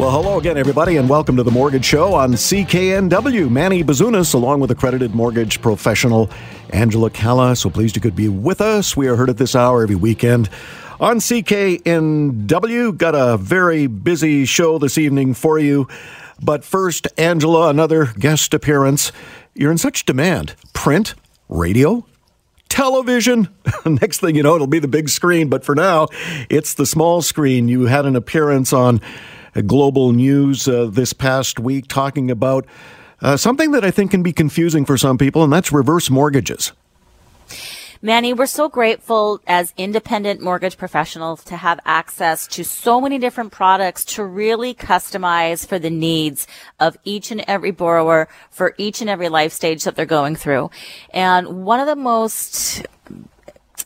Well, hello again, everybody, and welcome to The Mortgage Show on CKNW. Manny Bazunas, along with accredited mortgage professional Angela Calla. So pleased you could be with us. We are heard at this hour every weekend on CKNW. Got a very busy show this evening for you. But first, Angela, another guest appearance. You're in such demand. Print, radio, television. Next thing you know, it'll be the big screen. But for now, it's the small screen. You had an appearance on Global News this past week talking about something that I think can be confusing for some people, and that's reverse mortgages. Manny, we're so grateful as independent mortgage professionals to have access to so many different products to really customize for the needs of each and every borrower for each and every life stage that they're going through. And one of the most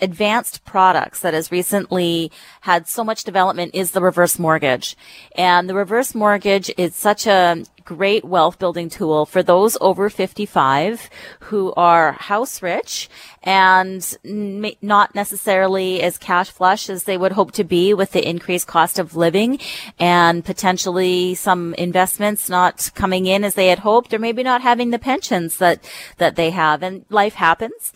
advanced products that has recently had so much development is the reverse mortgage. And the reverse mortgage is such a great wealth building tool for those over 55 who are house rich and not necessarily as cash flush as they would hope to be with the increased cost of living and potentially some investments not coming in as they had hoped, or maybe not having the pensions that they have. And life happens.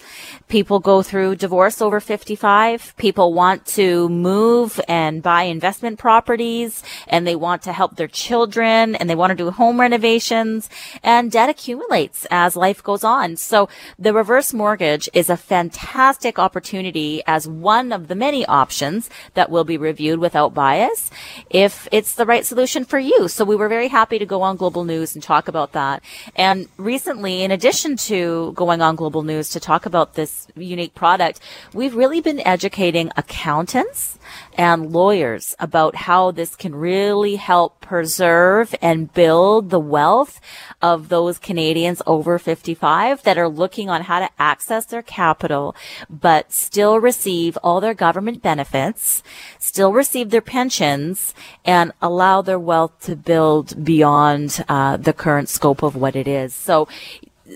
People go through divorce over 55. People want to move and buy investment properties, and they want to help their children, and they want to do home renovations, and debt accumulates as life goes on. So the reverse mortgage is a fantastic opportunity as one of the many options that will be reviewed without bias if it's the right solution for you. So we were very happy to go on Global News and talk about that. And recently, in addition to going on Global News to talk about this unique product, we've really been educating accountants and lawyers about how this can really help preserve and build the wealth of those Canadians over 55 that are looking on how to access their capital, but still receive all their government benefits, still receive their pensions, and allow their wealth to build beyond the current scope of what it is. So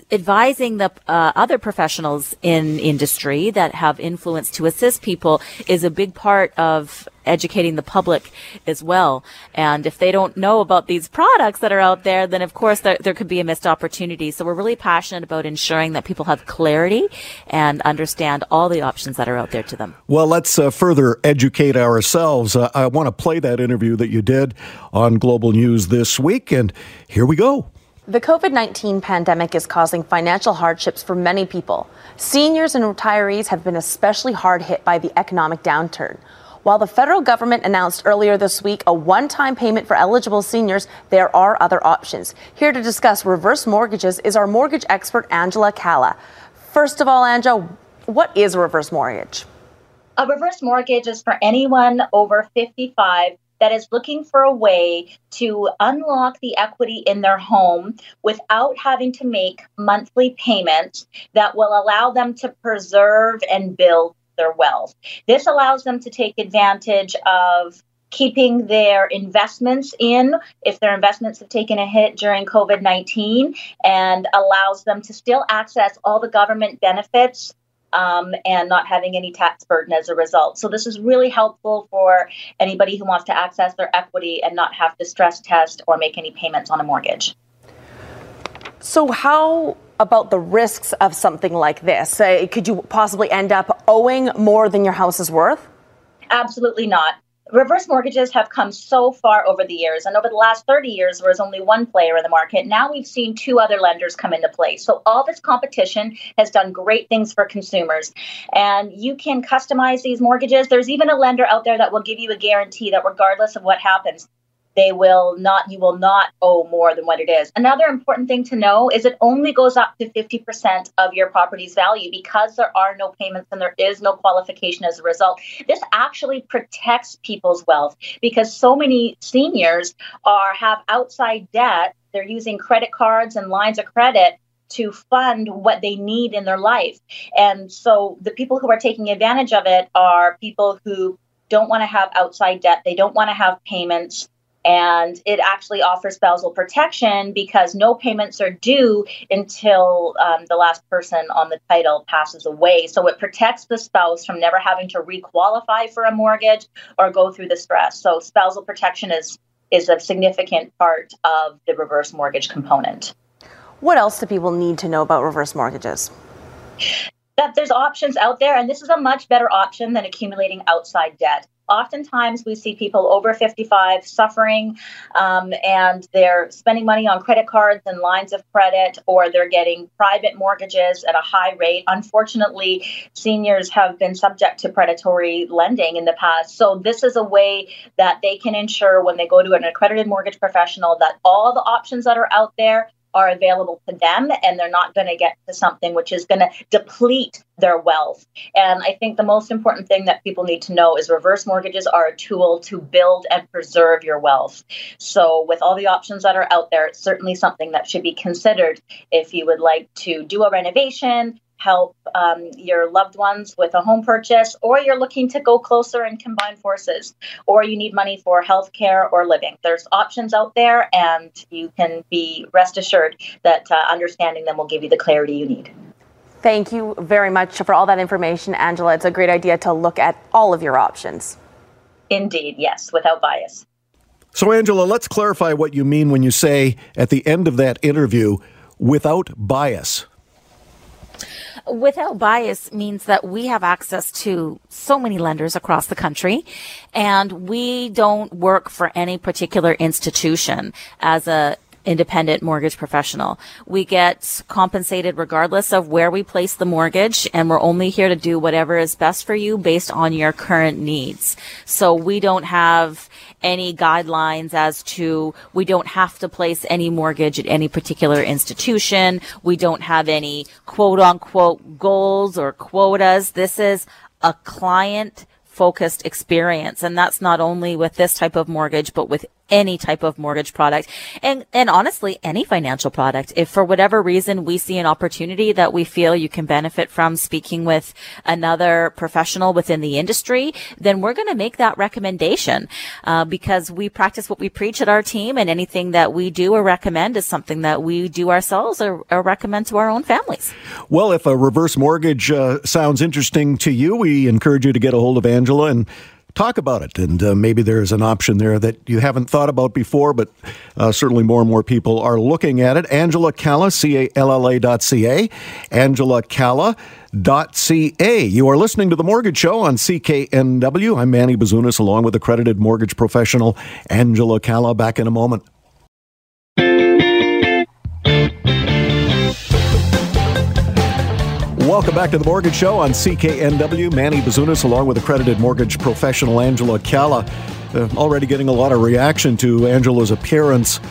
advising the other professionals in industry that have influence to assist people is a big part of educating the public as well. And if they don't know about these products that are out there, then of course there could be a missed opportunity. So we're really passionate about ensuring that people have clarity and understand all the options that are out there to them. Well, let's further educate ourselves. I want to play that interview that you did on Global News this week, and here we go. The COVID-19 pandemic is causing financial hardships for many people. Seniors and retirees have been especially hard hit by the economic downturn. While the federal government announced earlier this week a one-time payment for eligible seniors, there are other options. Here to discuss reverse mortgages is our mortgage expert, Angela Calla. First of all, Angela, what is a reverse mortgage? A reverse mortgage is for anyone over 55 that is looking for a way to unlock the equity in their home without having to make monthly payments that will allow them to preserve and build their wealth. This allows them to take advantage of keeping their investments in if their investments have taken a hit during COVID-19, and allows them to still access all the government benefits and not having any tax burden as a result. So this is really helpful for anybody who wants to access their equity and not have to stress test or make any payments on a mortgage. So how about the risks of something like this? Could you possibly end up owing more than your house is worth? Absolutely not. Reverse mortgages have come so far over the years, and over the last 30 years, there was only one player in the market. Now we've seen two other lenders come into play. So all this competition has done great things for consumers, and you can customize these mortgages. There's even a lender out there that will give you a guarantee that regardless of what happens, you will not owe more than what it is. Another important thing to know is it only goes up to 50% of your property's value because there are no payments and there is no qualification as a result. This actually protects people's wealth because so many seniors have outside debt. They're using credit cards and lines of credit to fund what they need in their life. And so the people who are taking advantage of it are people who don't want to have outside debt. They don't want to have payments. And it actually offers spousal protection because no payments are due until the last person on the title passes away. So it protects the spouse from never having to requalify for a mortgage or go through the stress. So spousal protection is a significant part of the reverse mortgage component. What else do people need to know about reverse mortgages? That there's options out there, and this is a much better option than accumulating outside debt. Oftentimes we see people over 55 suffering and they're spending money on credit cards and lines of credit, or they're getting private mortgages at a high rate. Unfortunately, seniors have been subject to predatory lending in the past. So this is a way that they can ensure when they go to an accredited mortgage professional that all the options that are out there are available to them, and they're not going to get to something which is going to deplete their wealth. And I think the most important thing that people need to know is reverse mortgages are a tool to build and preserve your wealth. So with all the options that are out there, it's certainly something that should be considered if you would like to do a renovation, help your loved ones with a home purchase, or you're looking to go closer and combine forces, or you need money for healthcare or living. There's options out there, and you can be rest assured that understanding them will give you the clarity you need. Thank you very much for all that information, Angela. It's a great idea to look at all of your options. Indeed, yes, without bias. So, Angela, let's clarify what you mean when you say at the end of that interview, without bias. Without bias means that we have access to so many lenders across the country, and we don't work for any particular institution as an independent mortgage professional. We get compensated regardless of where we place the mortgage, and we're only here to do whatever is best for you based on your current needs. So we don't have any guidelines as to, we don't have to place any mortgage at any particular institution. We don't have any quote unquote goals or quotas. This is a client focused experience. And that's not only with this type of mortgage, but with any type of mortgage product. And honestly, any financial product. If for whatever reason we see an opportunity that we feel you can benefit from speaking with another professional within the industry, then we're going to make that recommendation because we practice what we preach at our team, and anything that we do or recommend is something that we do ourselves or recommend to our own families. Well, if a reverse mortgage sounds interesting to you, we encourage you to get a hold of Angela and talk about it, and maybe there's an option there that you haven't thought about before, but certainly more and more people are looking at it. Angela Calla, Calla.ca, angelacalla.ca. You are listening to The Mortgage Show on CKNW. I'm Manny Bazunas, along with accredited mortgage professional Angela Calla. Back in a moment. Welcome back to The Mortgage Show on CKNW. Manny Bazunas, along with accredited mortgage professional Angela Calla. Already getting a lot of reaction to Angela's appearance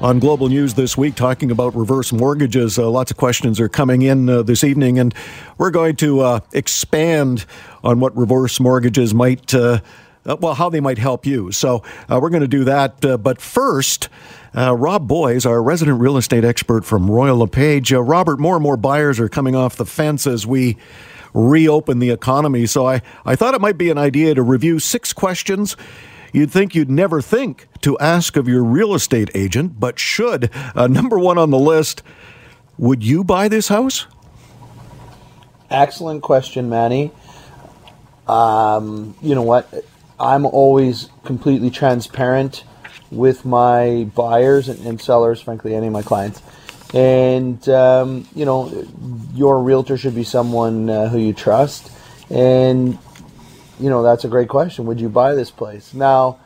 on Global News this week, talking about reverse mortgages. Lots of questions are coming in this evening, and we're going to expand on what reverse mortgages might, how they might help you. So we're going to do that. But first, Rob Boies, our resident real estate expert from Royal LePage. Robert, more and more buyers are coming off the fence as we reopen the economy. So I thought it might be an idea to review 6 questions you'd think you'd never think to ask of your real estate agent, but should. Number 1 on the list, would you buy this house? Excellent question, Manny. You know what? I'm always completely transparent with my buyers and sellers, frankly, any of my clients. And, you know, your realtor should be someone who you trust. And, you know, that's a great question. Would you buy this place? Now,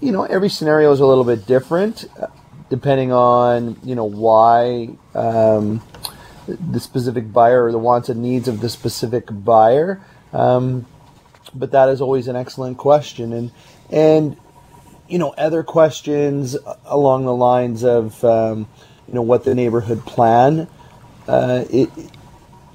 you know, every scenario is a little bit different depending on, you know, why the specific buyer or the wants and needs of the specific buyer. But that is always an excellent question. And you know, other questions along the lines of, you know, what the neighborhood plan, you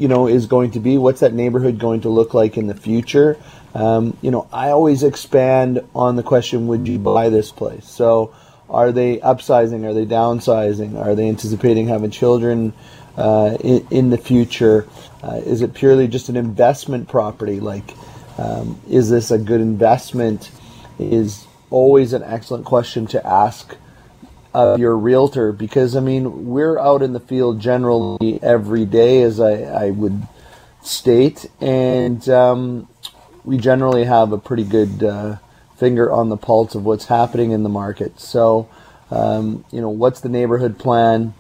know, is going to be. What's that neighborhood going to look like in the future? You know, I always expand on the question, would you buy this place? So are they upsizing? Are they downsizing? Are they anticipating having children in the future? Is it purely just an investment property? Like, is this a good investment? Is always an excellent question to ask of your realtor, because, I mean, we're out in the field generally every day, as I would state, and we generally have a pretty good finger on the pulse of what's happening in the market. So, you know, what's the neighborhood plan?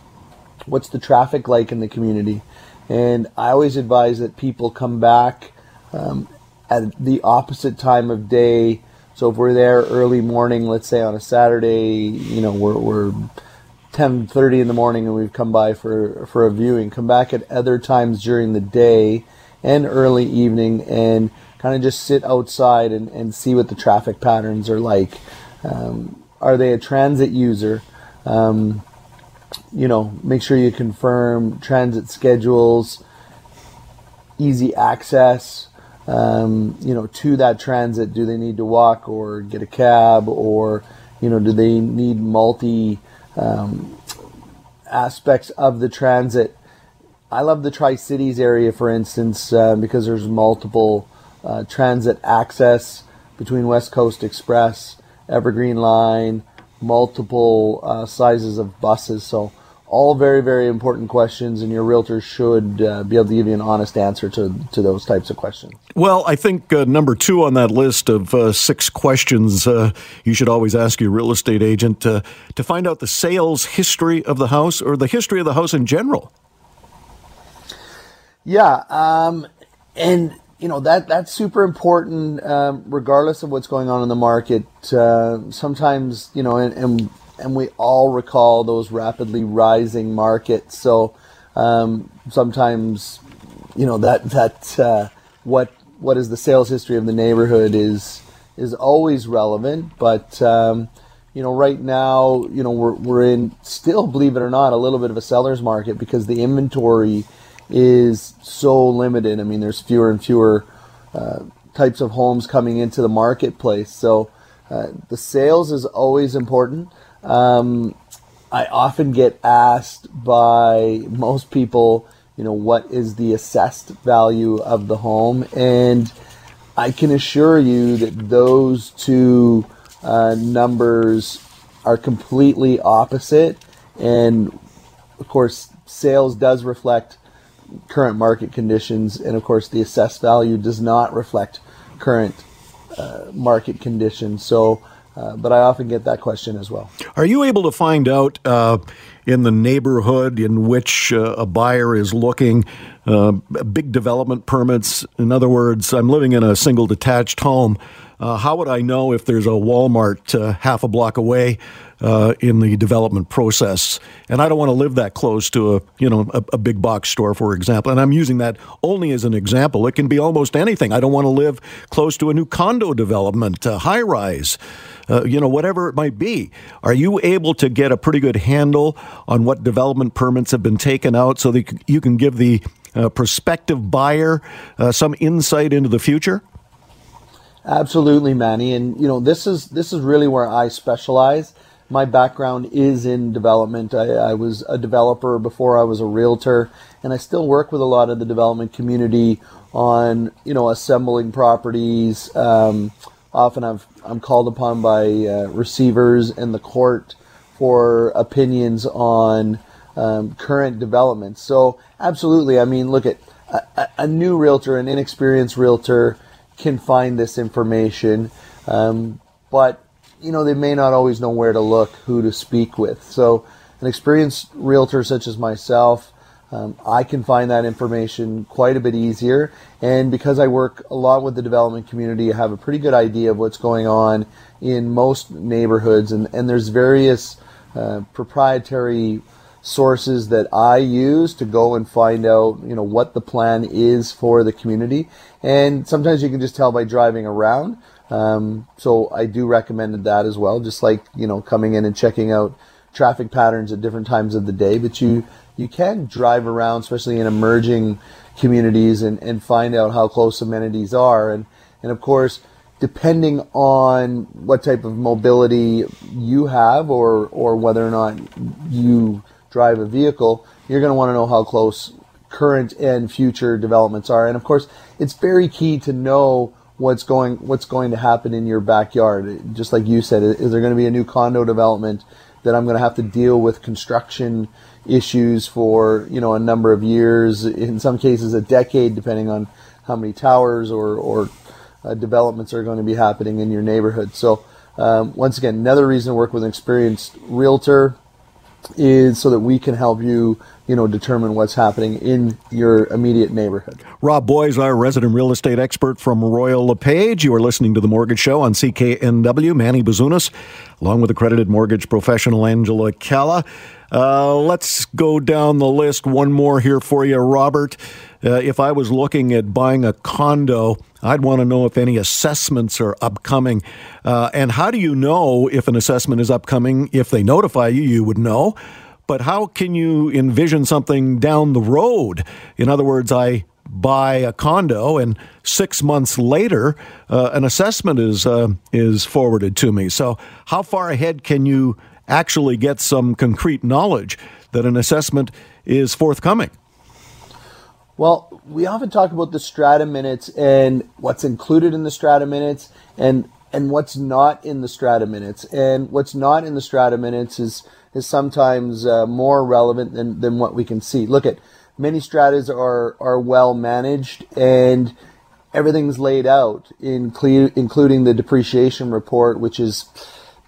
What's the traffic like in the community? And I always advise that people come back at the opposite time of day. So if we're there early morning, let's say on a Saturday, you know, we're 10:30 in the morning and we've come by for a viewing, come back at other times during the day and early evening and kind of just sit outside and see what the traffic patterns are like. Are they a transit user? You know, make sure you confirm transit schedules, easy access, you know, to that transit. Do they need to walk or get a cab, or, you know, do they need multi aspects of the transit? I love the Tri-Cities area, for instance, because there's multiple transit access between West Coast Express, Evergreen Line, multiple sizes of buses. So all very, very important questions, and your realtor should be able to give you an honest answer to those types of questions. Well, I think number two on that list of 6 questions you should always ask your real estate agent to find out the sales history of the house, or the history of the house in general. Yeah, and you know, that's super important, regardless of what's going on in the market. Sometimes, you know, and we all recall those rapidly rising markets. So sometimes, you know, what is the sales history of the neighborhood is always relevant. But you know, right now, you know, we're in, still, believe it or not, a little bit of a seller's market because the inventory is so limited. I mean, there's fewer and fewer types of homes coming into the marketplace. So the sales is always important. I often get asked by most people, you know, what is the assessed value of the home? And I can assure you that those two numbers are completely opposite. And of course, sales does reflect current market conditions. And of course, the assessed value does not reflect current market conditions. So, but I often get that question as well. Are you able to find out in the neighborhood in which a buyer is looking, big development permits? In other words, I'm living in a single detached home. How would I know if there's a Walmart half a block away in the development process? And I don't want to live that close to a big box store, for example. And I'm using that only as an example. It can be almost anything. I don't want to live close to a new condo development, high rise, you know, whatever it might be. Are you able to get a pretty good handle on what development permits have been taken out so that you can give the prospective buyer some insight into the future? Absolutely, Manny. And, you know, this is really where I specialize. My background is in development. I was a developer before I was a realtor, and I still work with a lot of the development community on, you know, assembling properties. Often I'm called upon by receivers and the court for opinions on current developments. So absolutely. I mean, look at a new realtor, an inexperienced realtor, can find this information, but you know, they may not always know where to look, who to speak with. So an experienced realtor such as myself, I can find that information quite a bit easier. And because I work a lot with the development community, I have a pretty good idea of what's going on in most neighborhoods, and there's various proprietary sources that I use to go and find out, you know, what the plan is for the community. And sometimes you can just tell by driving around. So I do recommend that as well, just like, you know, coming in and checking out traffic patterns at different times of the day. But you can drive around, especially in emerging communities, and find out how close amenities are. And of course, depending on what type of mobility you have, or whether or not you drive a vehicle, you're going to want to know how close current and future developments are. And of course, it's very key to know what's going to happen in your backyard. Just like you said, is there going to be a new condo development that I'm going to have to deal with construction issues for, you know, a number of years, in some cases a decade, depending on how many towers or developments are going to be happening in your neighborhood. So once again, another reason to work with an experienced realtor is so that we can help you, you know, determine what's happening in your immediate neighborhood. Rob Boies, our resident real estate expert from Royal LePage. You are listening to The Mortgage Show on CKNW. Manny Bazunas, along with accredited mortgage professional Angela Calla. Let's go down the list. One more here for you, Robert. If I was looking at buying a condo, I'd want to know if any assessments are upcoming. And how do you know if an assessment is upcoming? If they notify you, you would know. But how can you envision something down the road? In other words, I buy a condo and 6 months later, an assessment is forwarded to me. So how far ahead can you actually get some concrete knowledge that an assessment is forthcoming? Well, we often talk about the strata minutes and what's included in the strata minutes and what's not in the strata minutes. And what's not in the strata minutes is sometimes more relevant than what we can see. Look, at many stratas are well managed and everything's laid out, including the depreciation report, which is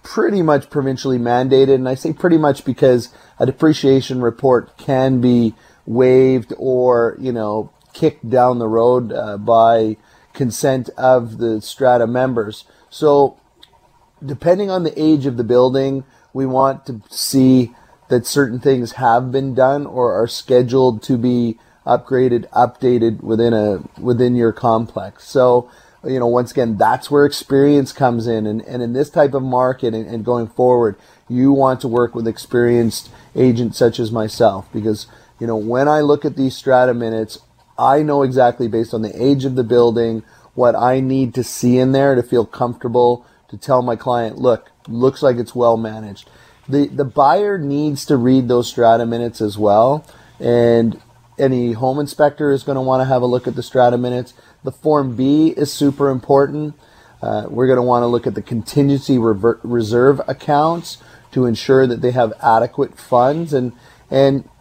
pretty much provincially mandated. And I say pretty much because a depreciation report can be waived or, you know, kicked down the road by consent of the strata members. So depending on the age of the building, we want to see that certain things have been done or are scheduled to be upgraded, updated within your complex. So, you know, once again, that's where experience comes in. And in this type of market and going forward, you want to work with experienced agents such as myself, because, you know, when I look at these strata minutes, I know exactly based on the age of the building what I need to see in there to feel comfortable to tell my client, look, looks like it's well managed. The buyer needs to read those strata minutes as well, and any home inspector is going to want to have a look at the strata minutes. The Form B is super important. We're going to want to look at the contingency reserve accounts to ensure that they have adequate funds and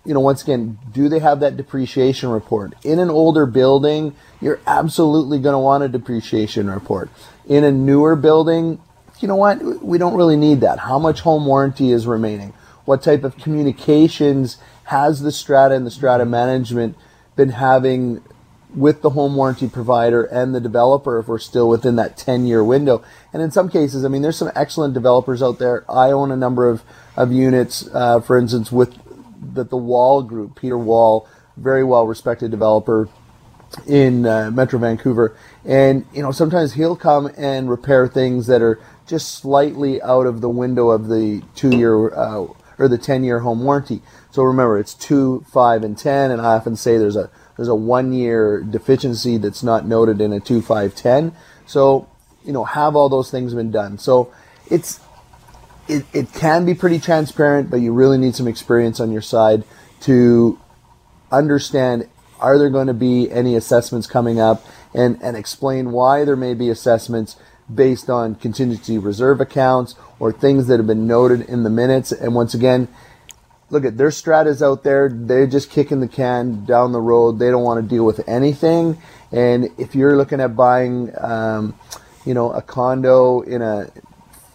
you know, once again, do they have that depreciation report? In an older building, you're absolutely going to want a depreciation report. In a newer building, you know what? We don't really need that. How much home warranty is remaining? What type of communications has the strata and the strata management been having with the home warranty provider and the developer if we're still within that 10-year window? And in some cases, I mean, there's some excellent developers out there. I own a number of units, for instance, with the Wall Group, Peter Wall, very well-respected developer in Metro Vancouver. And, you know, sometimes he'll come and repair things that are just slightly out of the window of the 2-year or the 10-year home warranty. So remember, it's 2, 5, and 10, and I often say there's a 1-year deficiency that's not noted in a 2, 5, 10. So, you know, have all those things been done? So it can be pretty transparent, but you really need some experience on your side to understand, are there going to be any assessments coming up, and explain why there may be assessments based on contingency reserve accounts or things that have been noted in the minutes. And once again, look, at their stratas out there, they're just kicking the can down the road. They don't want to deal with anything. And if you're looking at buying, you know, a condo in a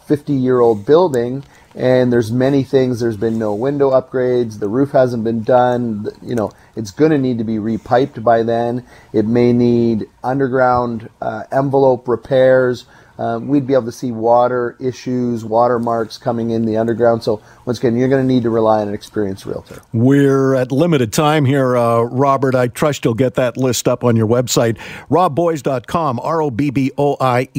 50-year-old building, and there's many things, there's been no window upgrades, the roof hasn't been done, you know, it's going to need to be repiped by then, it may need underground envelope repairs, we'd be able to see water issues, water marks coming in the underground. So once again, you're going to need to rely on an experienced realtor. We're at limited time here, Robert. I trust you'll get that list up on your website, robboies.com, robboies.com.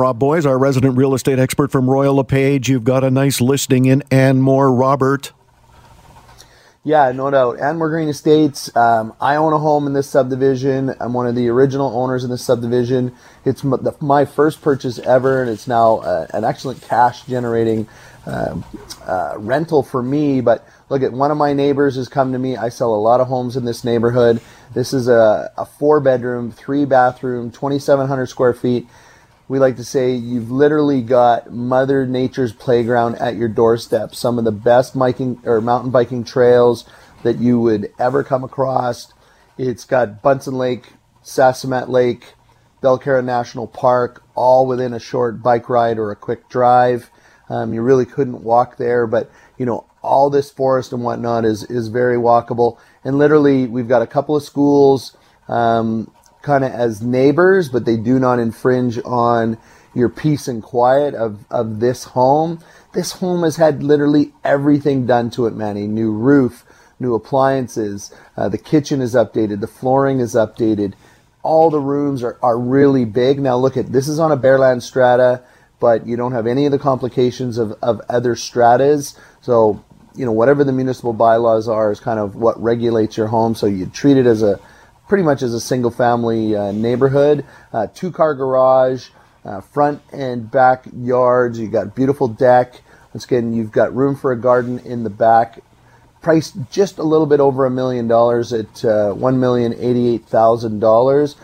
Rob Boies, our resident real estate expert from Royal LePage. You've got a nice listing in Anmore, Robert. Yeah, no doubt. Anmore Green Estates. I own a home in this subdivision. I'm one of the original owners in this subdivision. It's my first purchase ever, and it's now an excellent cash-generating rental for me. But look, at one of my neighbors has come to me. I sell a lot of homes in this neighborhood. This is a 4-bedroom, 3-bathroom, 2,700 square feet. We like to say you've literally got Mother Nature's playground at your doorstep. Some of the best mountain biking trails that you would ever come across. It's got Bunsen Lake, Sassamat Lake, Belcarra National Park, all within a short bike ride or a quick drive. You really couldn't walk there, but you know, all this forest and whatnot is very walkable. And literally, we've got a couple of schools kind of as neighbors, but they do not infringe on your peace and quiet of this home. This home has had literally everything done to it, Manny. New roof, new appliances, the kitchen is updated, the flooring is updated. All the rooms are really big. Now look at, this is on a Bearland strata, but you don't have any of the complications of other stratas. So, you know, whatever the municipal bylaws are is kind of what regulates your home. So you treat it as pretty much as a single family neighborhood, 2-car garage, front and back yards. You got beautiful deck. Once again, you've got room for a garden in the back. Priced just a little bit over $1 million at $1,088,000.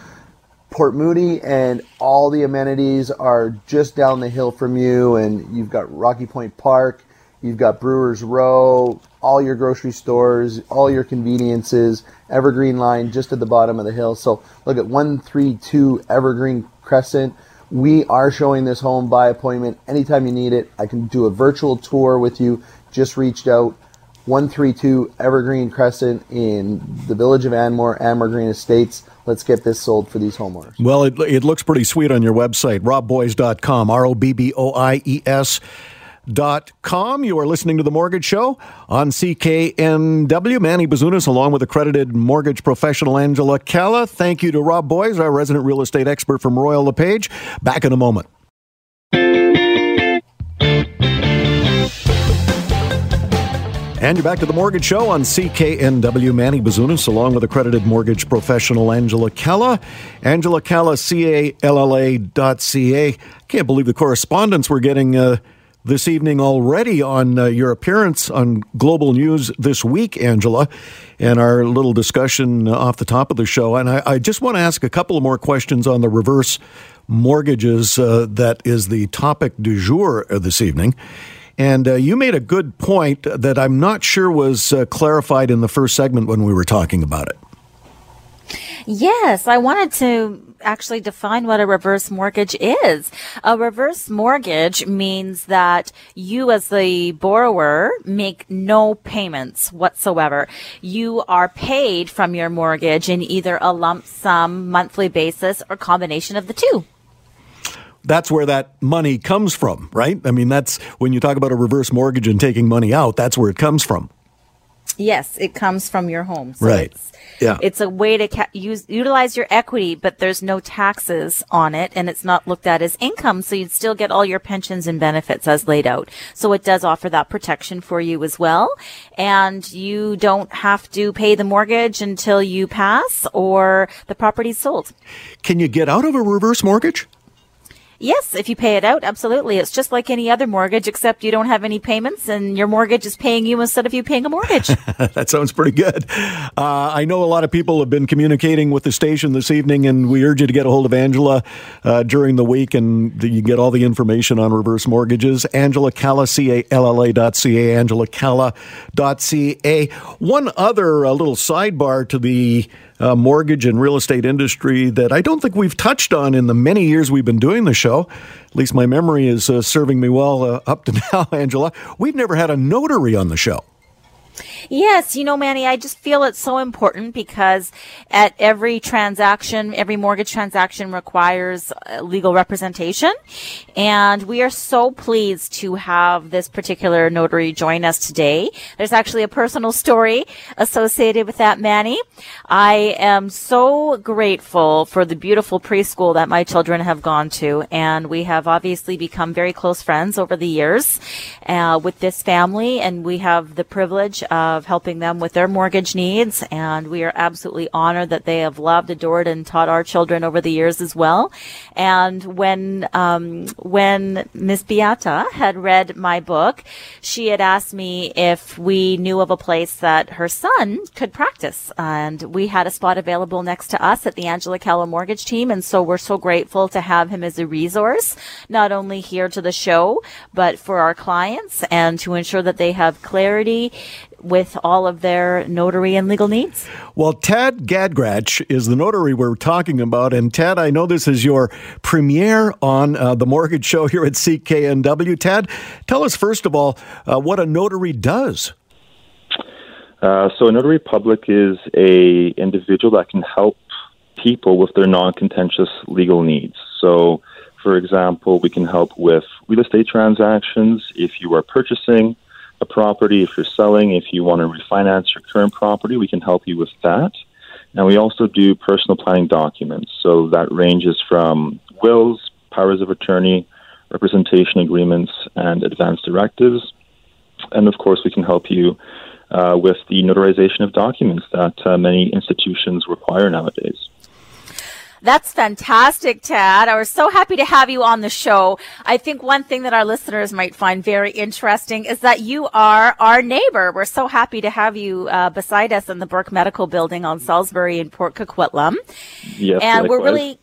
Port Moody, and all the amenities are just down the hill from you, and you've got Rocky Point Park, you've got Brewer's Row, all your grocery stores, all your conveniences, Evergreen Line just at the bottom of the hill. So look at 132 Evergreen Crescent. We are showing this home by appointment anytime you need it. I can do a virtual tour with you. Just reached out. 132 Evergreen Crescent in the village of Anmore, Anmore Green Estates. Let's get this sold for these homeowners. Well, it looks pretty sweet on your website, robboies.com, robboies.com. You are listening to The Mortgage Show on CKNW. Manny Bazunas, along with accredited mortgage professional Angela Calla. Thank you to Rob Boies, our resident real estate expert from Royal LePage. Back in a moment. And you're back to The Mortgage Show on CKNW. Manny Bazunas, along with accredited mortgage professional Angela Calla. Angela Calla, CALLA.ca. Can't believe the correspondence we're getting this evening already on your appearance on Global News this week, Angela, and our little discussion off the top of the show. And I just want to ask a couple of more questions on the reverse mortgages. That is the topic du jour this evening. And you made a good point that I'm not sure was clarified in the first segment when we were talking about it. Yes, I wanted to actually define what a reverse mortgage is. A reverse mortgage means that you as the borrower make no payments whatsoever. You are paid from your mortgage in either a lump sum monthly basis or combination of the two. That's where that money comes from, right? I mean, that's when you talk about a reverse mortgage and taking money out, that's where it comes from. Yes, it comes from your home. So right. It's a way to utilize your equity, but there's no taxes on it, and it's not looked at as income, so you'd still get all your pensions and benefits as laid out. So it does offer that protection for you as well, and you don't have to pay the mortgage until you pass or the property's sold. Can you get out of a reverse mortgage? Yes, if you pay it out, absolutely. It's just like any other mortgage, except you don't have any payments and your mortgage is paying you instead of you paying a mortgage. That sounds pretty good. I know a lot of people have been communicating with the station this evening, and we urge you to get a hold of Angela during the week, and you get all the information on reverse mortgages. Angela Calla, CALLA.ca, AngelaCalla.ca. One other little sidebar to the mortgage and real estate industry that I don't think we've touched on in the many years we've been doing the show. At least my memory is serving me well up to now, Angela. We've never had a notary on the show. Yes, you know, Manny, I just feel it's so important because at every transaction, every mortgage transaction requires legal representation. And we are so pleased to have this particular notary join us today. There's actually a personal story associated with that, Manny. I am so grateful for the beautiful preschool that my children have gone to. And we have obviously become very close friends over the years with this family. And we have the privilege of of helping them with their mortgage needs. And we are absolutely honored that they have loved, adored, and taught our children over the years as well. And when Miss Beata had read my book, she had asked me if we knew of a place that her son could practice. And we had a spot available next to us at the Angela Calla Mortgage Team. And so we're so grateful to have him as a resource, not only here to the show, but for our clients and to ensure that they have clarity with all of their notary and legal needs. Well, Tad Gagratch is the notary we're talking about. And Tad, I know this is your premiere on The Mortgage Show here at CKNW. Tad, tell us, first of all, what a notary does. So a notary public is a individual that can help people with their non-contentious legal needs. So, for example, we can help with real estate transactions if you are purchasing a property, if you're selling, if you want to refinance your current property, we can help you with that. And we also do personal planning documents. So that ranges from wills, powers of attorney, representation agreements, and advance directives. And of course, we can help you with the notarization of documents that many institutions require nowadays. That's fantastic, Tad. I was so happy to have you on the show. I think one thing that our listeners might find very interesting is that you are our neighbor. We're so happy to have you beside us in the Burke Medical Building on Salisbury in Port Coquitlam. Yes, and likewise.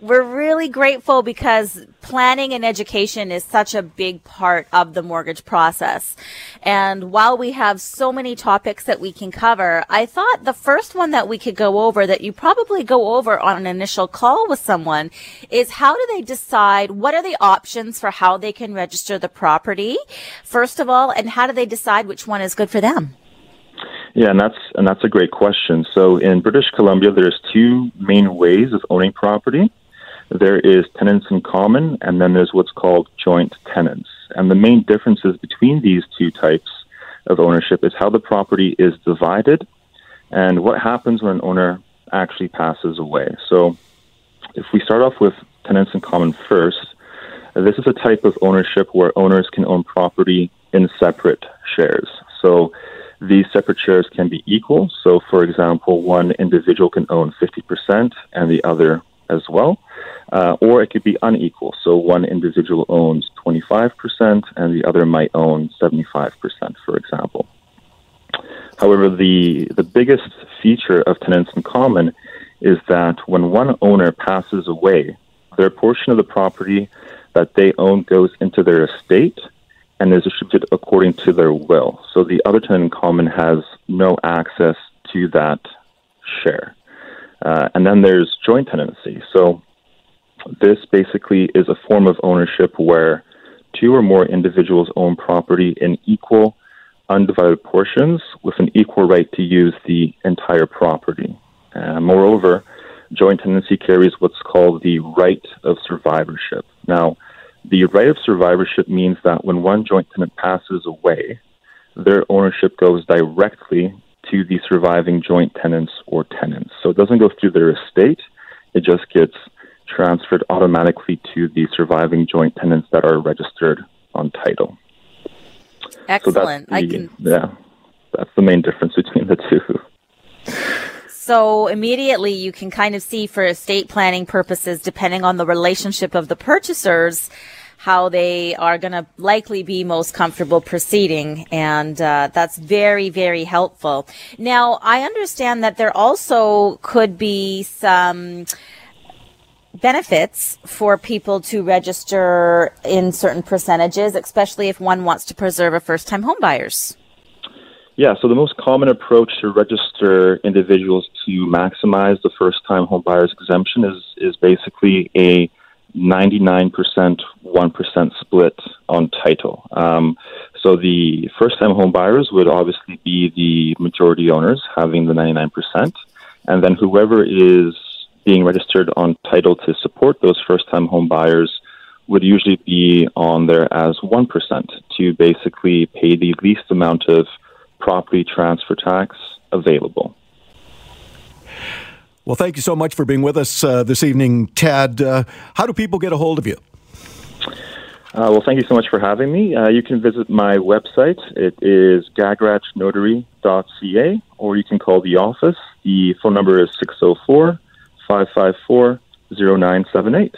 We're really grateful because planning and education is such a big part of the mortgage process. And while we have so many topics that we can cover, I thought the first one that we could go over, that you probably go over on an initial call with someone, is how do they decide what are the options for how they can register the property, first of all, and how do they decide which one is good for them? Yeah, and that's a great question. So in British Columbia, there's two main ways of owning property. There is tenants in common, and then there's what's called joint tenants. And the main differences between these two types of ownership is how the property is divided and what happens when an owner actually passes away. So if we start off with tenants in common first, this is a type of ownership where owners can own property in separate shares. So these separate shares can be equal. So, for example, one individual can own 50% and the other as well. Or it could be unequal. So one individual owns 25% and the other might own 75%, for example. However, the biggest feature of tenants in common is that when one owner passes away, their portion of the property that they own goes into their estate and is distributed according to their will. So the other tenant in common has no access to that share. And then there's joint tenancy. So this basically is a form of ownership where two or more individuals own property in equal, undivided portions with an equal right to use the entire property. Moreover, joint tenancy carries what's called the right of survivorship. Now, the right of survivorship means that when one joint tenant passes away, their ownership goes directly to the surviving joint tenants or tenants. So it doesn't go through their estate. It just gets transferred automatically to the surviving joint tenants that are registered on title. Excellent. So that's the main difference between the two. So immediately you can kind of see, for estate planning purposes, depending on the relationship of the purchasers, how they are going to likely be most comfortable proceeding. And that's very, very helpful. Now, I understand that there also could be some benefits for people to register in certain percentages, especially if one wants to preserve a first-time home buyers. Yeah, so the most common approach to register individuals to maximize the first-time home buyer's exemption is basically a 99%, 1% split on title. So the first-time home buyers would obviously be the majority owners having the 99%, and then whoever is being registered on title to support those first-time home buyers would usually be on there as 1% to basically pay the least amount of property transfer tax available. Well, thank you so much for being with us this evening, Tad. How do people get a hold of you? Well, thank you so much for having me. You can visit my website. It is gagratchnotary.com. mortgagecodes.ca, or you can call the office. The phone number is 604-554-0978.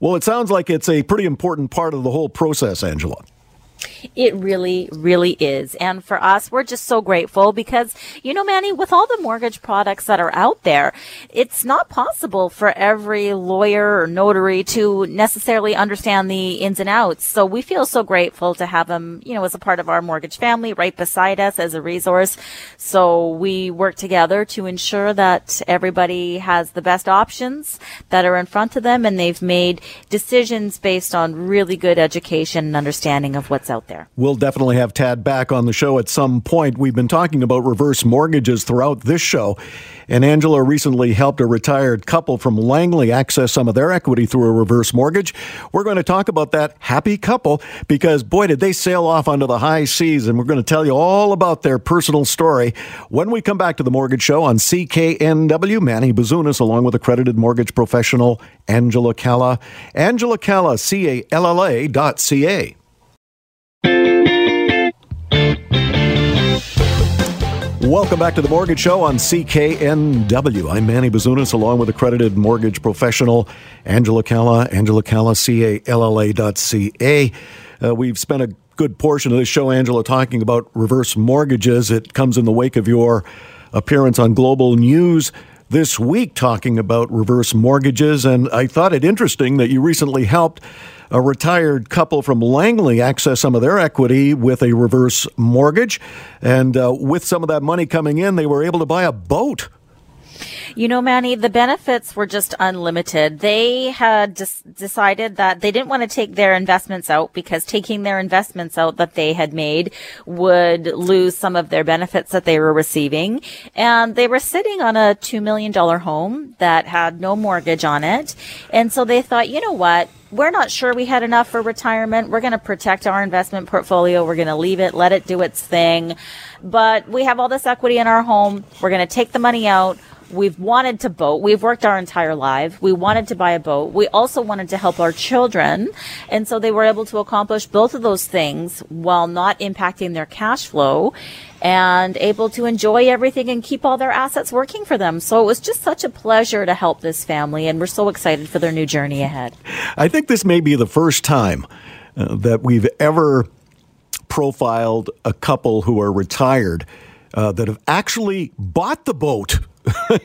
Well, it sounds like it's a pretty important part of the whole process, Angela. It really, really is. And for us, we're just so grateful because, you know, Manny, with all the mortgage products that are out there, it's not possible for every lawyer or notary to necessarily understand the ins and outs. So we feel so grateful to have them, you know, as a part of our mortgage family right beside us as a resource. So we work together to ensure that everybody has the best options that are in front of them, and they've made decisions based on really good education and understanding of what's out there. We'll definitely have Tad back on the show at some point. We've been talking about reverse mortgages throughout this show, and Angela recently helped a retired couple from Langley access some of their equity through a reverse mortgage. We're going to talk about that happy couple because, boy, did they sail off onto the high seas, and we're going to tell you all about their personal story when we come back to The Mortgage Show on CKNW. Manny Bazunas, along with accredited mortgage professional Angela Calla. Angela Calla, Calla.ca. Welcome back to The Mortgage Show on CKNW. I'm Manny Bazunas, along with accredited mortgage professional Angela Calla, Calla.ca. We've spent a good portion of this show, Angela, talking about reverse mortgages. It comes in the wake of your appearance on Global News this week talking about reverse mortgages, and I thought it interesting that you recently helped a retired couple from Langley access some of their equity with a reverse mortgage. And with some of that money coming in, they were able to buy a boat. You know, Manny, the benefits were just unlimited. They had decided that they didn't want to take their investments out, because taking their investments out that they had made would lose some of their benefits that they were receiving. And they were sitting on a $2 million home that had no mortgage on it. And so they thought, you know what? We're not sure we had enough for retirement. We're going to protect our investment portfolio. We're going to leave it, let it do its thing. But we have all this equity in our home. We're going to take the money out. We've wanted to boat. We've worked our entire life. We wanted to buy a boat. We also wanted to help our children. And so they were able to accomplish both of those things while not impacting their cash flow, and able to enjoy everything and keep all their assets working for them. So it was just such a pleasure to help this family, and we're so excited for their new journey ahead. I think this may be the first time that we've ever profiled a couple who are retired that have actually bought the boat.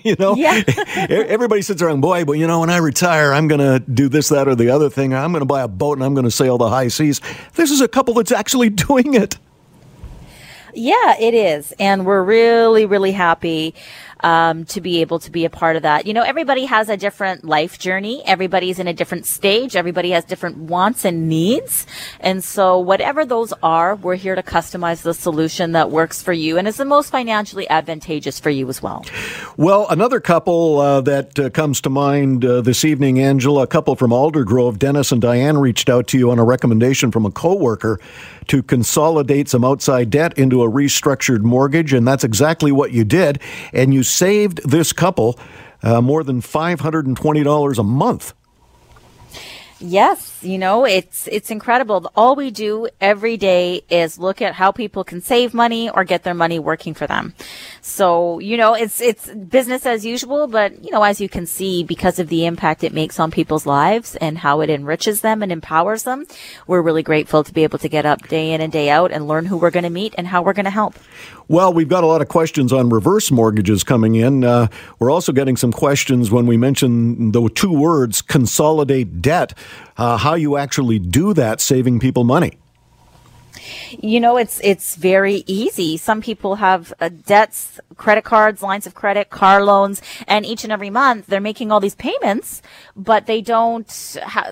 You know, yeah. Everybody sits around, boy, but you know, when I retire, I'm going to do this, that, or the other thing. I'm going to buy a boat and I'm going to sail the high seas. This is a couple that's actually doing it. Yeah, it is. And we're really, really happy to be able to be a part of that. You know, everybody has a different life journey. Everybody's in a different stage. Everybody has different wants and needs. And so whatever those are, we're here to customize the solution that works for you and is the most financially advantageous for you as well. Well, another couple that comes to mind this evening, Angela, a couple from Aldergrove, Dennis and Diane, reached out to you on a recommendation from a coworker to consolidate some outside debt into a restructured mortgage, and that's exactly what you did, and you saved this couple more than $520 a month. Yes, you know, it's incredible. All we do every day is look at how people can save money or get their money working for them. So, you know, it's business as usual, but, you know, as you can see, because of the impact it makes on people's lives and how it enriches them and empowers them, we're really grateful to be able to get up day in and day out and learn who we're going to meet and how we're going to help. Well, we've got a lot of questions on reverse mortgages coming in. We're also getting some questions when we mention the two words, consolidate debt. How you actually do that, saving people money. You know, it's very easy. Some people have debts, credit cards, lines of credit, car loans, and each and every month they're making all these payments, but they don't,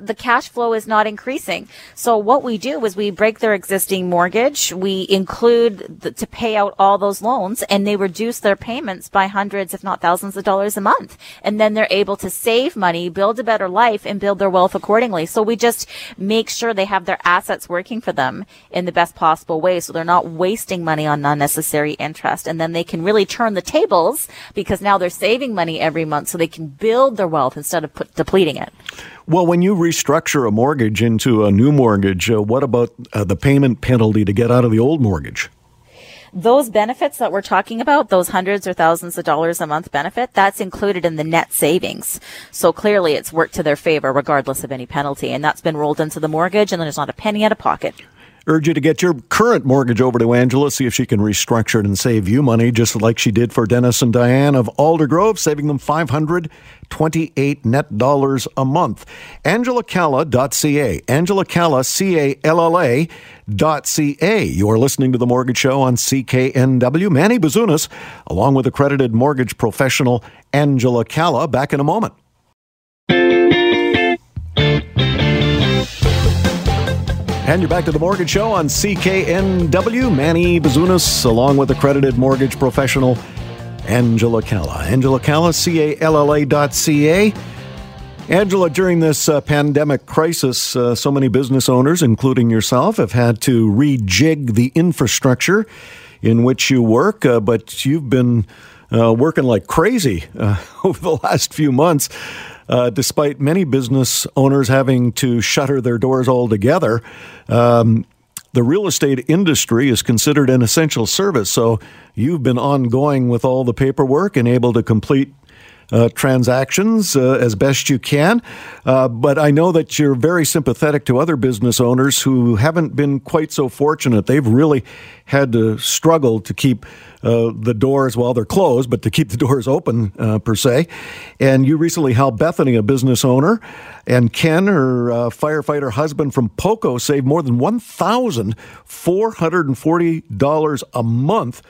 the cash flow is not increasing. So what we do is we break their existing mortgage. We include to pay out all those loans, and they reduce their payments by hundreds, if not thousands of dollars a month. And then they're able to save money, build a better life, and build their wealth accordingly. So we just make sure they have their assets working for them in the best possible way, so they're not wasting money on unnecessary interest, and then they can really turn the tables because now they're saving money every month, so they can build their wealth instead of depleting it. Well, when you restructure a mortgage into a new mortgage, what about the payment penalty to get out of the old mortgage? Those benefits that we're talking about, those hundreds or thousands of dollars a month benefit, that's included in the net savings. So clearly it's worked to their favor regardless of any penalty. And that's been rolled into the mortgage, and there's not a penny out of pocket. Urge you to get your current mortgage over to Angela, see if she can restructure it and save you money, just like she did for Dennis and Diane of Aldergrove, saving them $528 net dollars a month. AngelaCalla.ca. Angela Calla, CALLA.ca. You are listening to The Mortgage Show on CKNW. Manny Bazunas, along with accredited mortgage professional Angela Calla. Back in a moment. And you're back to The Mortgage Show on CKNW. Manny Bazunas, along with accredited mortgage professional Angela Calla. Angela Calla, CALLA.ca. Angela, during this pandemic crisis, so many business owners, including yourself, have had to rejig the infrastructure in which you work, but you've been working like crazy over the last few months. Despite many business owners having to shutter their doors altogether, the real estate industry is considered an essential service. So you've been ongoing with all the paperwork and able to complete transactions as best you can. But I know that you're very sympathetic to other business owners who haven't been quite so fortunate. They've really had to struggle to keep the doors, well, they're closed, but to keep the doors open, per se. And you recently helped Bethany, a business owner, and Ken, her firefighter husband from Poco, saved more than $1,440 a month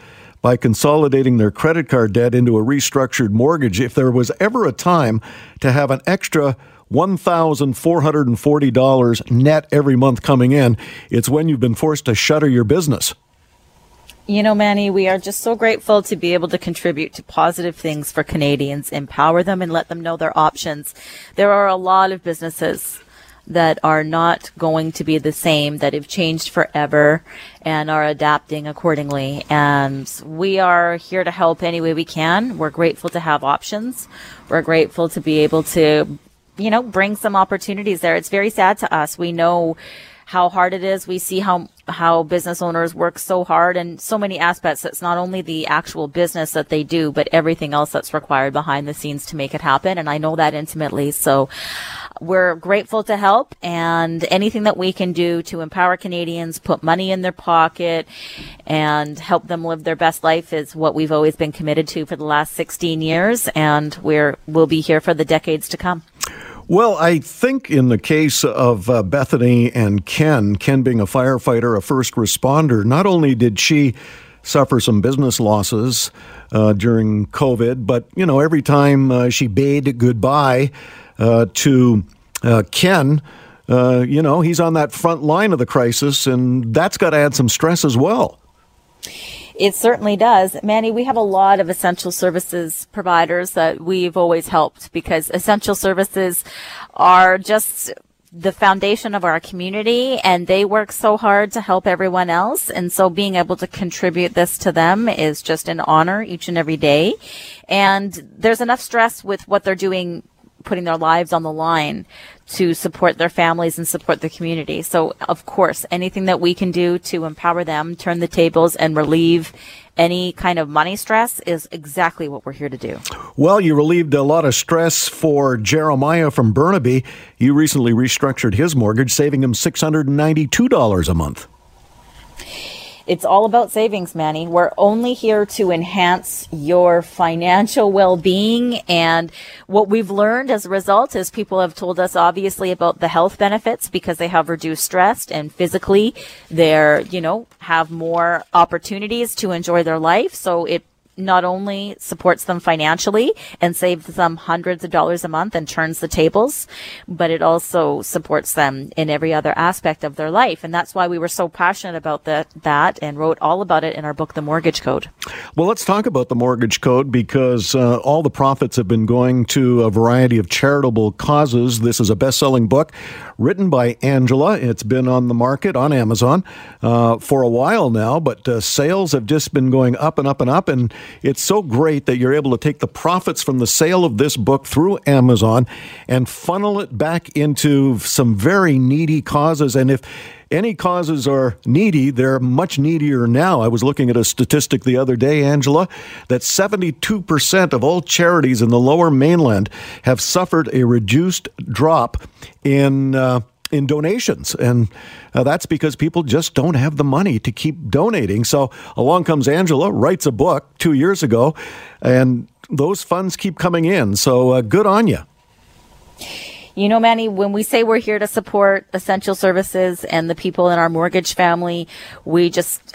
by consolidating their credit card debt into a restructured mortgage. If there was ever a time to have an extra $1,440 net every month coming in, it's when you've been forced to shutter your business. You know, Manny, we are just so grateful to be able to contribute to positive things for Canadians, empower them and let them know their options. There are a lot of businesses that are not going to be the same, that have changed forever and are adapting accordingly. And we are here to help any way we can. We're grateful to have options. We're grateful to be able to, you know, bring some opportunities there. It's very sad to us. We know how hard it is. We see how business owners work so hard in so many aspects. It's not only the actual business that they do, but everything else that's required behind the scenes to make it happen. And I know that intimately. So we're grateful to help, and anything that we can do to empower Canadians, put money in their pocket, and help them live their best life is what we've always been committed to for the last 16 years, and we'll be here for the decades to come. Well, I think in the case of Bethany and Ken being a firefighter, a first responder, not only did she suffer some business losses during COVID, but, you know, every time she bade goodbye to Ken, you know, he's on that front line of the crisis, and that's got to add some stress as well. It certainly does. Manny, we have a lot of essential services providers that we've always helped, because essential services are just the foundation of our community, and they work so hard to help everyone else. And so being able to contribute this to them is just an honor each and every day. And there's enough stress with what they're doing, putting their lives on the line to support their families and support the community. So, of course, anything that we can do to empower them, turn the tables, and relieve any kind of money stress is exactly what we're here to do. Well, you relieved a lot of stress for Jeremiah from Burnaby. You recently restructured his mortgage, saving him $692 a month. It's all about savings, Manny. We're only here to enhance your financial well-being. And what we've learned as a result is people have told us, obviously, about the health benefits, because they have reduced stress, and physically they're, you know, have more opportunities to enjoy their life. So it not only supports them financially and saves them hundreds of dollars a month and turns the tables, but it also supports them in every other aspect of their life. And that's why we were so passionate about that and wrote all about it in our book, The Mortgage Code. Well, let's talk about The Mortgage Code, because all the profits have been going to a variety of charitable causes. This is a best-selling book written by Angela. It's been on the market on Amazon for a while now, but sales have just been going up and up and up. And it's so great that you're able to take the profits from the sale of this book through Amazon and funnel it back into some very needy causes. And if any causes are needy. They're much needier now. I was looking at a statistic the other day, Angela, that 72% of all charities in the Lower Mainland have suffered a reduced drop in donations, and that's because people just don't have the money to keep donating. So along comes Angela, writes a book 2 years ago, and those funds keep coming in. So good on you. You know, Manny, when we say we're here to support essential services and the people in our mortgage family, we just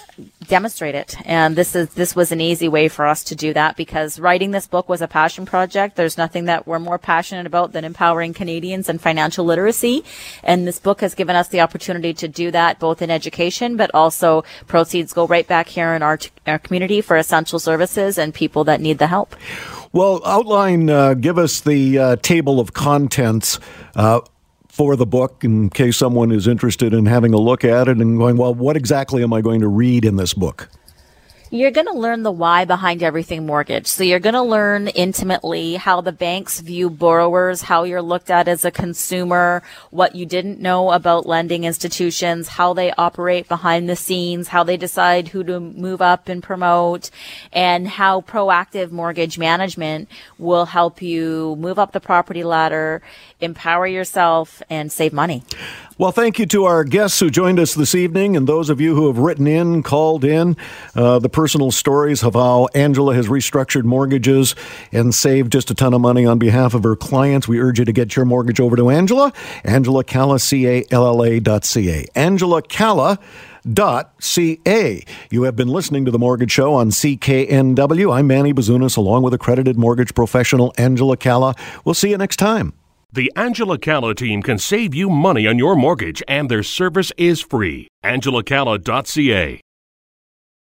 demonstrate it. And this was an easy way for us to do that, because writing this book was a passion project. There's nothing that we're more passionate about than empowering Canadians and financial literacy. And this book has given us the opportunity to do that, both in education, but also proceeds go right back here in our community for essential services and people that need the help. Well, give us the table of contents for the book, in case someone is interested in having a look at it and going, well, what exactly am I going to read in this book? You're going to learn the why behind everything mortgage. So you're going to learn intimately how the banks view borrowers, how you're looked at as a consumer, what you didn't know about lending institutions, how they operate behind the scenes, how they decide who to move up and promote, and how proactive mortgage management will help you move up the property ladder, empower yourself, and save money. Well, thank you to our guests who joined us this evening, and those of you who have written in, called in, the personal stories of how Angela has restructured mortgages and saved just a ton of money on behalf of her clients. We urge you to get your mortgage over to Angela. Angela Calla, Calla.ca. Angela Calla. .ca. You have been listening to The Mortgage Show on CKNW. I'm Manny Bazunas, along with accredited mortgage professional Angela Calla. We'll see you next time. The Angela Calla team can save you money on your mortgage, and their service is free. AngelaCalla.ca.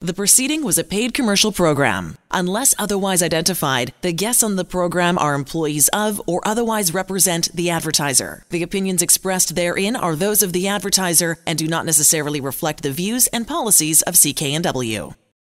The proceeding was a paid commercial program. Unless otherwise identified, the guests on the program are employees of or otherwise represent the advertiser. The opinions expressed therein are those of the advertiser and do not necessarily reflect the views and policies of CKNW.